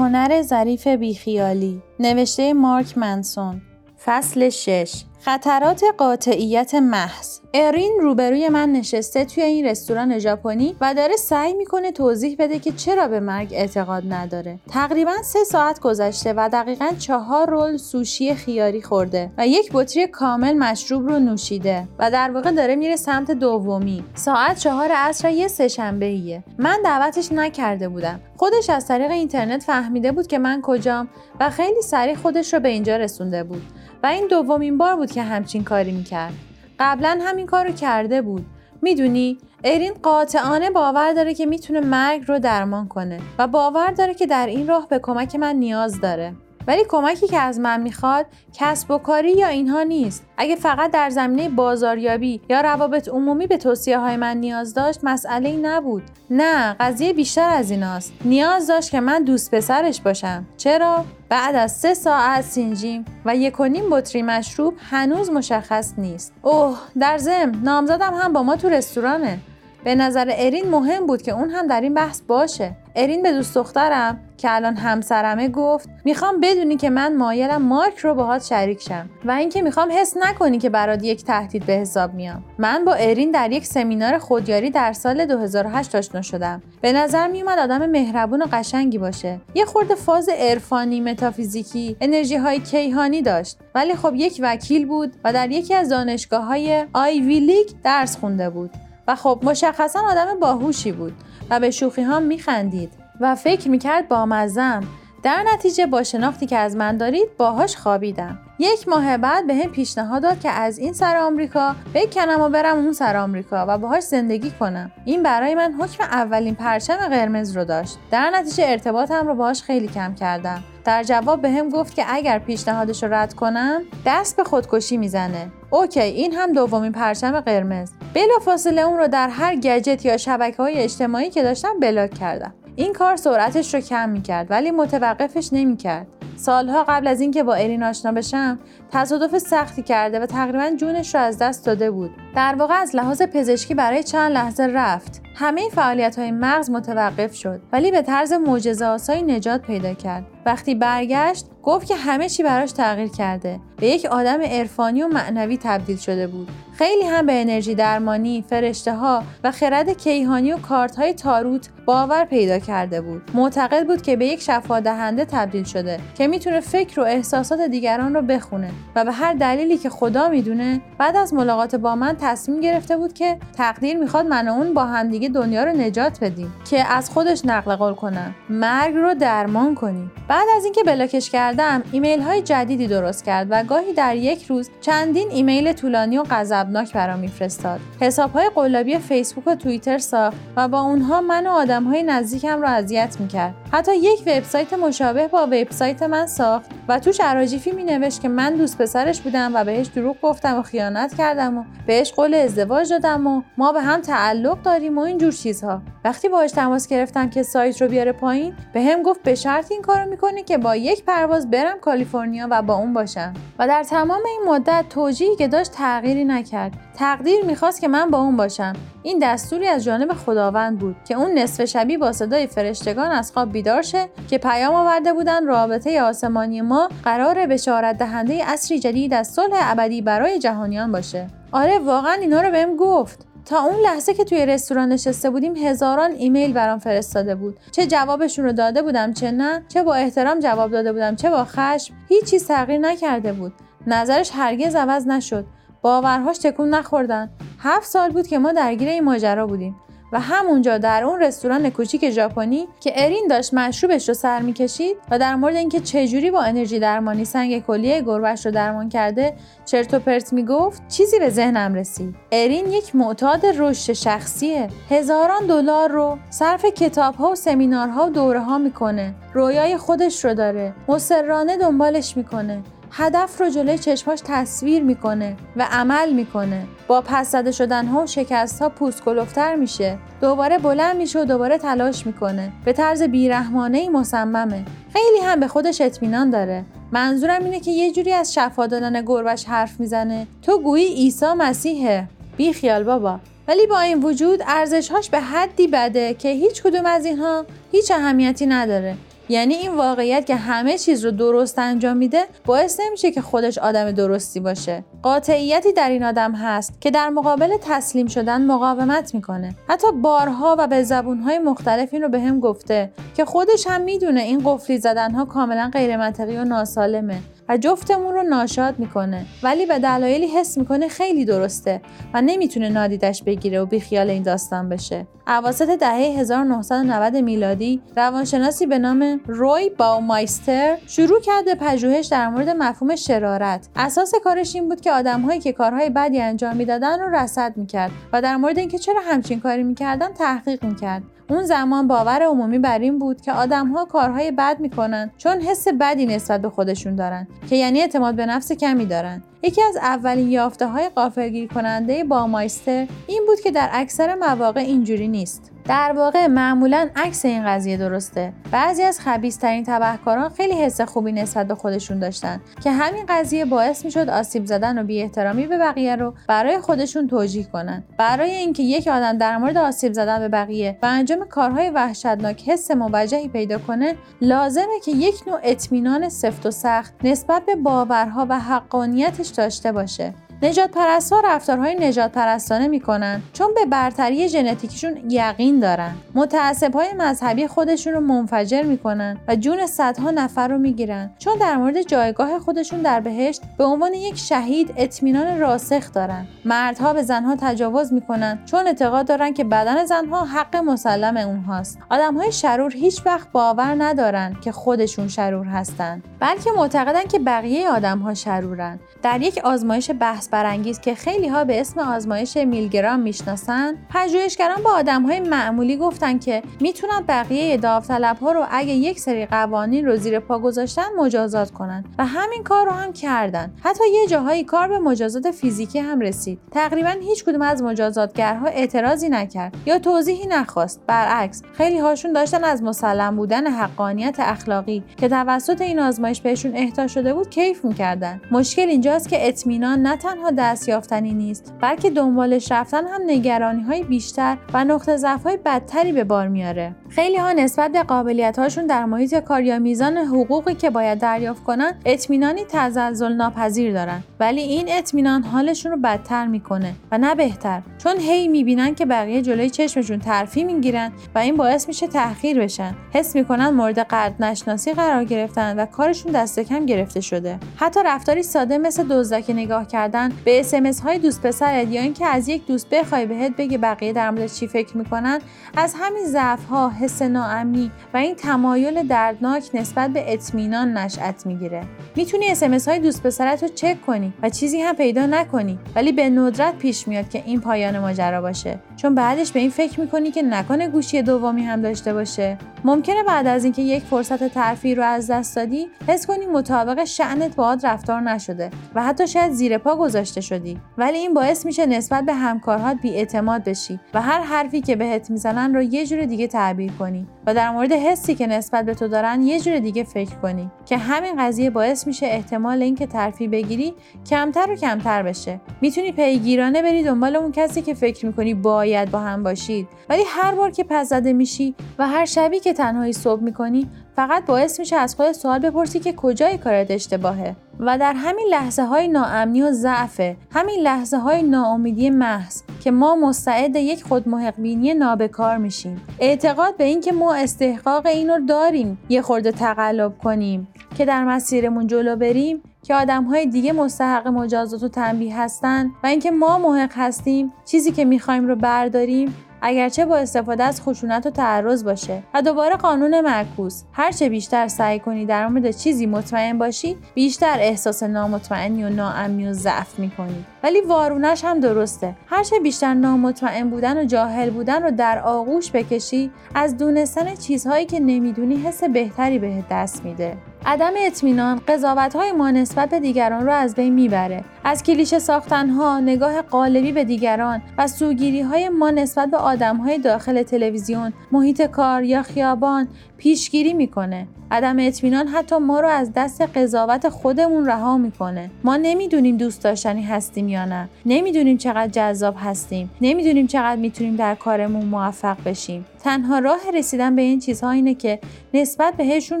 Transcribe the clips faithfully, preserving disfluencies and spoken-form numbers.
هنر ظریف بیخیالی، نوشته مارک منسون. فصل شش. خطرات قاطعیت محض. ارین روبروی من نشسته توی این رستوران ژاپنی و داره سعی میکنه توضیح بده که چرا به مرگ اعتقاد نداره. تقریباً سه ساعت گذشته و دقیقاً چهار رول سوشی خیاری خورده و یک بطری کامل مشروب رو نوشیده و در واقع داره میره سمت دومی. ساعت چهار عصر یه سه‌شنبهیه. من دعوتش نکرده بودم. خودش از طریق اینترنت فهمیده بود که من کجام و خیلی سریع خودش رو به اینجا رسونده بود. و این دومین بار بود که همچین کاری میکرد. قبلا همین کار رو کرده بود. میدونی؟ ارین قاطعانه باور داره که میتونه مرگ رو درمان کنه و باور داره که در این راه به کمک من نیاز داره. ولی کمکی که از من میخواد کسب و کاری یا اینها نیست. اگه فقط در زمینه بازاریابی یا روابط عمومی به توصیه های من نیاز داشت مسئله‌ای نبود. نه، قضیه بیشتر از ایناست. نیاز داشت که من دوست پسرش باشم. چرا؟ بعد از سه ساعت سینجیم و یک و نیم بطری مشروب هنوز مشخص نیست. اوه، در ضمن نامزدم هم با ما تو رستورانه. به نظر ارین مهم بود که اون هم در این بحث باشه. ارین به دوست دخترم که الان همسرمه گفت میخوام بدونی که من مایلم مارک رو باهات شریک شم و اینکه میخوام حس نکنی که برات یک تهدید به حساب میام. من با ارین در یک سمینار خودیاری در سال دو هزار و هشت آشنا شدم. به نظر میومد آدم مهربون و قشنگی باشه. یه خورده فاز عرفانی، متافیزیکی، انرژی های کیهانی داشت. ولی خب یک وکیل بود و در یکی از دانشگاه‌های آیوی لیگ درس خونده بود. و خب مشخصا آدم باهوشی بود و به شوخی ها میخندید و فکر میکرد با مزم. در نتیجه با شناختی که از من دارید باهاش خوابیدم. یک ماه بعد به هم پیشنهاد داد که از این سر آمریکا بکنم و برم اون سر آمریکا و باهاش زندگی کنم. این برای من حکم اولین پرچم قرمز رو داشت. در نتیجه ارتباطم رو باهاش خیلی کم کردم. در جواب به هم گفت که اگر پیشنهادش رو رد کنم دست به خودکشی میزنه. اوکی، این هم دومین پرچم قرمز. بلافاصله اون رو در هر گجت یا شبکه‌های اجتماعی که داشتم بلاک کردم. این کار سرعتش رو کم میکرد ولی متوقفش نمیکرد. سالها قبل از اینکه با ارین آشنا بشم تصادف سختی کرده و تقریبا جونش رو از دست داده بود. در واقع از لحاظ پزشکی برای چند لحظه رفت. همه فعالیت‌های مغز متوقف شد ولی به طرز معجزه‌آسایی نجات پیدا کرد. وقتی برگشت گفت که همه چی براش تغییر کرده. به یک آدم عرفانی و معنوی تبدیل شده بود. خیلی هم به انرژی درمانی، فرشته‌ها و خرد کیهانی و کارت‌های تاروت باور پیدا کرده بود. معتقد بود که به یک شفادهنده تبدیل شده که میتونه فکر و احساسات دیگران رو بخونه و به هر دلیلی که خدا میدونه بعد از ملاقات با من تصمیم گرفته بود که تقدیر میخواد من و اون با همدیگه دنیا رو نجات بدیم. که از خودش نقل قول کنم مرگ رو درمان کنیم. بعد از اینکه بلاکش کردم ایمیل های جدیدی درست کرد و گاهی در یک روز چندین ایمیل طولانی و غضبناک برام میفرستاد. حساب های قلابی فیسبوک و توییتر ساخت و با اونها من و آدم های نزدیکم رو اذیت میکرد. حتی یک وبسایت مشابه با وبسایت من ساخت و توش عراجیفی مینوشت که من دوست پسرش بودم و بهش دروغ گفتم و خیانت کردم و بهش قول ازدواج دادم و ما به هم تعلق داریم و این جور چیزها. وقتی باهاش تماس گرفتم که سایت رو بیاره پایین بهم گفت به شرط این کارو میکنه که با یک پرواز برم کالیفرنیا و با اون باشم. و در تمام این مدت توجیهی که داشت تغییری نکرد. تقدیر میخواست که من با اون باشم. این دستوری از جانب خداوند بود که اون نصف شبی با صدای فرشتگان از خواب بیدار شه که پیام آورده بودن رابطه آسمانی ما قراره بشارت دهنده عصری جدید از صلح ابدی برای جهانیان باشه. آره واقعا اینا رو بهم گفت. تا اون لحظه که توی رستوران نشسته بودیم هزاران ایمیل برام فرستاده بود. چه جوابشون رو داده بودم چه نه، چه با احترام جواب داده بودم چه با خشم. هیچ چیز تغییر نکرده بود. نظرش هرگز عوض نشد. باورهاش تکون نخوردن. هفت سال بود که ما درگیر این ماجرا بودیم و همونجا در اون رستوران کوچیک ژاپنی که ارین داشت مشروبش رو سر می‌کشید و در مورد اینکه چجوری با انرژی درمانی سنگ کلیه گربه‌اش رو درمان کرده چرت و پرت میگفت چیزی به ذهنم رسید. ارین یک معتاد رشد شخصیه. هزاران دلار رو صرف کتاب‌ها و سمینارها و دوره‌ها میکنه. رویای خودش رو داره. مصرانه دنبالش میکنه. هدف رو جلوی چشماش تصویر میکنه و عمل میکنه. با پس زده شدن ها و شکست ها پوست کلفتر میشه. دوباره بلند میشه و دوباره تلاش میکنه. به طرز بیرحمانه‌ای مصممه. خیلی هم به خودش اطمینان داره. منظورم اینه که یه جوری از شفا دادن گربه‌اش حرف میزنه. تو گویی عیسی مسیحه. بی خیال بابا. ولی با این وجود ارزش‌هاش به حدی بده که هیچ کدوم از اینها هیچ اهمیتی نداره. یعنی این واقعیت که همه چیز رو درست انجام میده باعث نمیشه که خودش آدم درستی باشه. قاطعیتی در این آدم هست که در مقابل تسلیم شدن مقاومت میکنه. حتی بارها و به زبونهای مختلف این رو به هم گفته که خودش هم میدونه این قفلی زدنها کاملا غیر منطقی و ناسالمه و جفتمون رو ناشاد میکنه، ولی به دلایلی حس میکنه خیلی درسته و نمیتونه نادیدش بگیره و بیخیال این داستان بشه. اواسط دهه هزار و نهصد و نود میلادی روانشناسی به نام روی باومایستر شروع کرده پژوهش در مورد مفهوم شرارت. اساس کارش این بود که آدم‌هایی که کارهای بدی انجام میدادن رو رصد میکرد و در مورد اینکه چرا همچین کاری میکردن تحقیق میکرد. اون زمان باور عمومی بر این بود که آدم‌ها کارهای بد میکنن چون حس بدی نسبت به خودشون دارن، که یعنی اعتماد به نفس کمی دارن. یکی از اولین یافته‌های غافلگیر کننده باومایستر این بود که در اکثر مواقع اینجوری نیست. در واقع معمولاً عکس این قضیه درسته. بعضی از خبیث‌ترین تبهکاران خیلی حس خوبی نسبت به خودشون داشتن که همین قضیه باعث میشد آسیب زدن و بی‌احترامی به بقیه رو برای خودشون توجیه کنن. برای اینکه یک آدم در مورد آسیب زدن به بقیه و انجام کارهای وحشتناک حس موجهی پیدا کنه، لازمه که یک نوع اطمینان سفت و سخت نسبت به باورها و حقانیتش داشته باشه. نجات پرست‌ها رفتارهای نجات پرستانه می‌کنن چون به برتری ژنتیکیشون یقین دارن. متعصب‌های مذهبی خودشون رو منفجر می‌کنن و جون صدها نفر رو می‌گیرن چون در مورد جایگاه خودشون در بهشت به عنوان یک شهید اطمینان راسخ دارن. مردها به زنها تجاوز می‌کنن چون اعتقاد دارن که بدن زنها حق مسلم اونهاست. آدم‌های شرور هیچ وقت باور ندارن که خودشون شرور هستن، بلکه معتقدن که بقیه آدم‌ها شرورن. در یک آزمایش بحث برانگیز که خیلی ها به اسم آزمایش میلگرام میشناسن، پژوهشگران با آدم‌های معمولی گفتن که میتونن بقیه داوطلب‌ها رو اگه یک سری قوانین رو زیر پا گذاشتن مجازات کنن و همین کار رو هم کردن. حتی یه جاهایی کار به مجازات فیزیکی هم رسید. تقریبا هیچ کدوم از مجازاتگرها اعتراضی نکرد یا توضیحی نخواست. برعکس، خیلی هاشون داشتن از مسلم بودن حقانیت اخلاقی که توسط این آزمایش بهشون اهدا شده بود کیف می‌کردن. مشکل اینجاست که اطمینان نه تنها دست یافتنی نیست، بلکه دنبالش رفتن هم نگرانی‌های بیشتر و نقطه ضعف‌های بدتری به بار میاره. خیلی ها نسبت به قابلیت‌هاشون در محیط کار یا میزان حقوقی که باید دریافت کنن اطمینانی تزلزل ناپذیر دارن، ولی این اطمینان حالشون رو بدتر میکنه و نه بهتر، چون هی میبینن که بقیه جلوی چشمشون ترفی میگیرن و این باعث میشه تأخیر بشن. حس میکنن مورد قدر نشناسی قرار گرفتن و کارشون دست کم گرفته شده. حتی رفتاری ساده مثل دزدک نگاه کردن به اس ام اس های دوست پسرت یا اینکه از یک دوست بخوای بهت بگه بقیه در مورد چی فکر میکنن، از همین ضعف ها، حس ناامنی و این تمایل دردناک نسبت به اطمینان نشأت میگیره. میتونی اس ام اس های دوست پسرت رو چک کنی و چیزی هم پیدا نکنی، ولی به ندرت پیش میاد که این پایان ماجرا باشه، چون بعدش به این فکر میکنی که نکنه گوشی دومی هم داشته باشه. ممکنه بعد از اینکه یک فرصت ترفیع رو از دست دادی حس کنی مطابق شأنت باهات رفتار نشده و حتی شاید زیر پا گذاشته شدی، ولی این باعث میشه نسبت به همکارهات بی‌اعتماد بشی و هر حرفی که بهت میزنن رو یه جور دیگه تعبیر کنی و در مورد حسی که نسبت به تو دارن یه جور دیگه فکر کنی، که همین قضیه باعث میشه احتمال اینکه ترفیع بگیری کمتر و کمتر بشه. میتونی پیگیرانه بری دنبال اون کسی که فکر میکنی باید با هم باشید، ولی هر بار که پس زده میشی و هر شبی که تنهایی صبح میکنی فقط باعث میشه از خودت سوال بپرسی که کجای کارت اشتباهه. و در همین لحظه های ناامنی و ضعف، همین لحظه های ناامیدی محض که ما مستعد یک خودمحق بینی نابکار میشیم، اعتقاد به این که ما استحقاق این رو داریم یه خورده تقلب کنیم که در مسیرمون جلو بریم، که آدم‌های دیگه مستحق مجازات و تنبیه هستن و اینکه ما محق هستیم چیزی که می‌خوایم رو برداریم، اگرچه با استفاده از خشونت و تعرض باشه. و دوباره قانون معکوس، هرچه بیشتر سعی کنی در مورد چیزی مطمئن باشی بیشتر احساس نامطمئنی و ناامنی و ضعف میکنی. ولی وارونش هم درسته، هرچه بیشتر نامطمئن بودن و جاهل بودن رو در آغوش بکشی، از دونستن چیزهایی که نمیدونی حس بهتری بهت دست میده. عدم اطمینان قضاوت‌های ما نسبت به دیگران را از بین میبره. از کلیشه ساختن‌ها، نگاه قالبی به دیگران و سوگیری‌های ما نسبت به آدم‌های داخل تلویزیون، محیط کار یا خیابان پیشگیری میکنه. عدم اطمینان حتی ما رو از دست قضاوت خودمون رها میکنه. ما نمیدونیم دوست داشتنی هستیم یا نه. نمیدونیم چقدر جذاب هستیم. نمیدونیم چقدر میتونیم در کارمون موفق بشیم. تنها راه رسیدن به این چیزها اینه که نسبت بهشون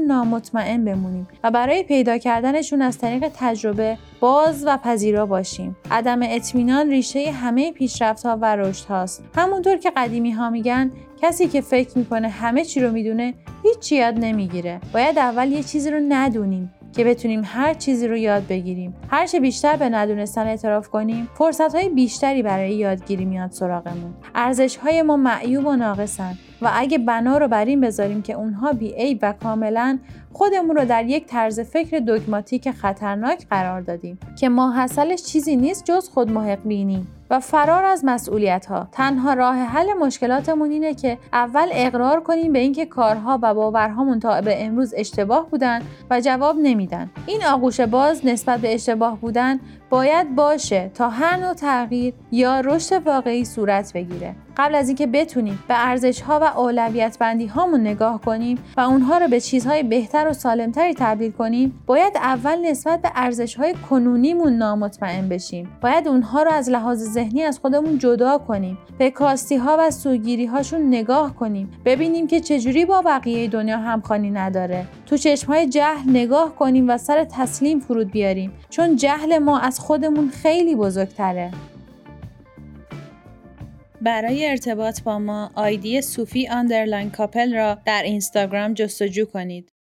نامطمئن بمونیم و برای پیدا کردنشون از طریق تجربه باز و پذیرا باشیم. عدم اطمینان ریشه همه پیشرفت‌ها و رشدهاست. همونطور که قدیمی‌ها میگن کسی که فکر میکنه همه چی رو میدونه هیچ یاد نمیگیره. باید اول یه چیزی رو ندونیم که بتونیم هر چیزی رو یاد بگیریم. هر چه بیشتر به ندونستن اعتراف کنیم، فرصت‌های بیشتری برای یادگیری میاد سراغمون. ارزش‌های ما معیوب و ناقصن و اگه بنا رو بر این بذاریم که اونها بی‌عیب و کاملاً خودمون رو در یک طرز فکر دوگماتیک خطرناک قرار دادیم که ماحصلش چیزی نیست جز خودمحق بینی و فرار از مسئولیت‌ها. تنها راه حل مشکلاتمون اینه که اول اقرار کنیم به اینکه کارها و باورهامون تا به امروز اشتباه بودن و جواب نمیدن. این آغوش باز نسبت به اشتباه بودن باید باشه تا هر نوع تغییر یا رشد واقعی صورت بگیره. قبل از اینکه بتونیم به ارزش‌ها و اولویت‌بندی‌هامون نگاه کنیم و اونها رو به چیزهای بهتر و سالمتری تبدیل کنیم، باید اول نسبت به ارزش‌های کنونیمون نامطمئن بشیم. باید اونها رو از لحاظ ذهنی از خودمون جدا کنیم، به کاستی‌ها و سوگیری‌هاشون نگاه کنیم، ببینیم که چجوری با بقیه دنیا همخوانی نداره. تو چشم‌های جهل نگاه کنیم و سر تسلیم فرود بیاریم، چون جهل ما از خودمون خیلی بزرگتره. برای ارتباط با ما آیدی صوفی آندرلاین کاپل را در اینستاگرام جستجو کنید.